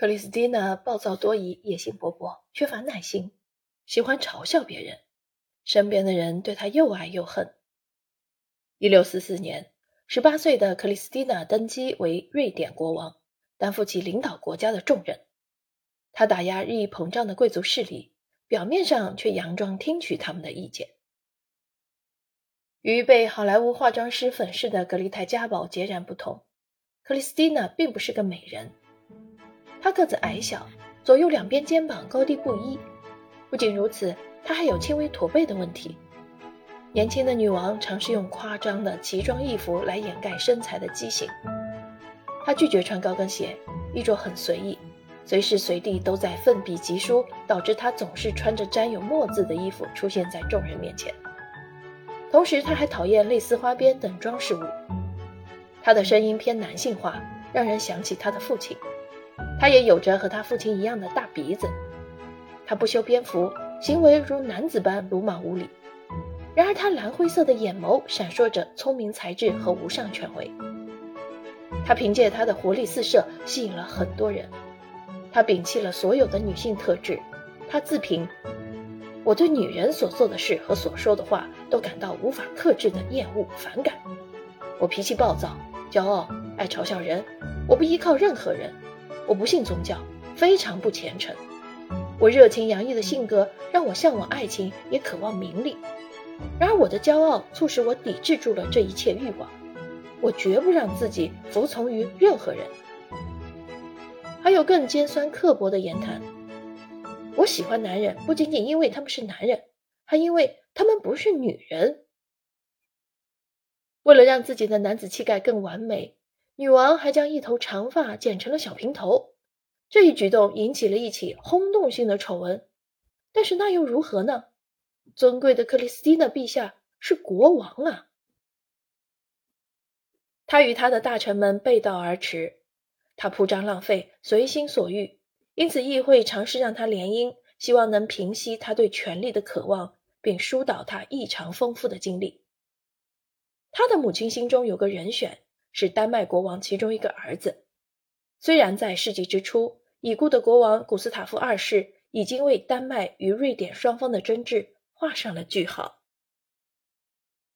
克里斯蒂娜暴躁多疑，野心勃勃，缺乏耐心，喜欢嘲笑别人，身边的人对她又爱又恨。1644年，18岁的克里斯蒂娜登基为瑞典国王，担负起领导国家的重任。她打压日益膨胀的贵族势力，表面上却佯装听取他们的意见。与被好莱坞化妆师粉饰的格丽泰嘉宝截然不同，克里斯蒂娜并不是个美人。她个子矮小，左右两边肩膀高低不一，不仅如此，她还有轻微驼背的问题。年轻的女王尝试用夸张的奇装异服来掩盖身材的畸形。她拒绝穿高跟鞋，衣着很随意，随时随地都在奋笔疾书，导致她总是穿着沾有墨渍的衣服出现在众人面前。同时，她还讨厌蕾丝花边等装饰物。她的声音偏男性化，让人想起她的父亲。他也有着和他父亲一样的大鼻子，他不修边幅，行为如男子般鲁莽无礼。然而他蓝灰色的眼眸闪烁着聪明才智和无上权威。他凭借他的活力四射吸引了很多人。他摒弃了所有的女性特质，他自评：我对女人所做的事和所说的话都感到无法克制的厌恶反感。我脾气暴躁，骄傲，爱嘲笑人，我不依靠任何人。我不信宗教，非常不虔诚。我热情洋溢的性格让我向往爱情，也渴望名利。然而我的骄傲促使我抵制住了这一切欲望。我绝不让自己服从于任何人。还有更尖酸刻薄的言谈。我喜欢男人，不仅仅因为他们是男人，还因为他们不是女人。为了让自己的男子气概更完美，女王还将一头长发剪成了小平头，这一举动引起了一起轰动性的丑闻。但是那又如何呢？尊贵的克里斯蒂娜陛下是国王啊！他与他的大臣们背道而驰，他铺张浪费，随心所欲，因此议会尝试让他联姻，希望能平息他对权力的渴望，并疏导他异常丰富的经历。他的母亲心中有个人选，是丹麦国王其中一个儿子。虽然在世纪之初，已故的国王古斯塔夫二世已经为丹麦与瑞典双方的争执画上了句号。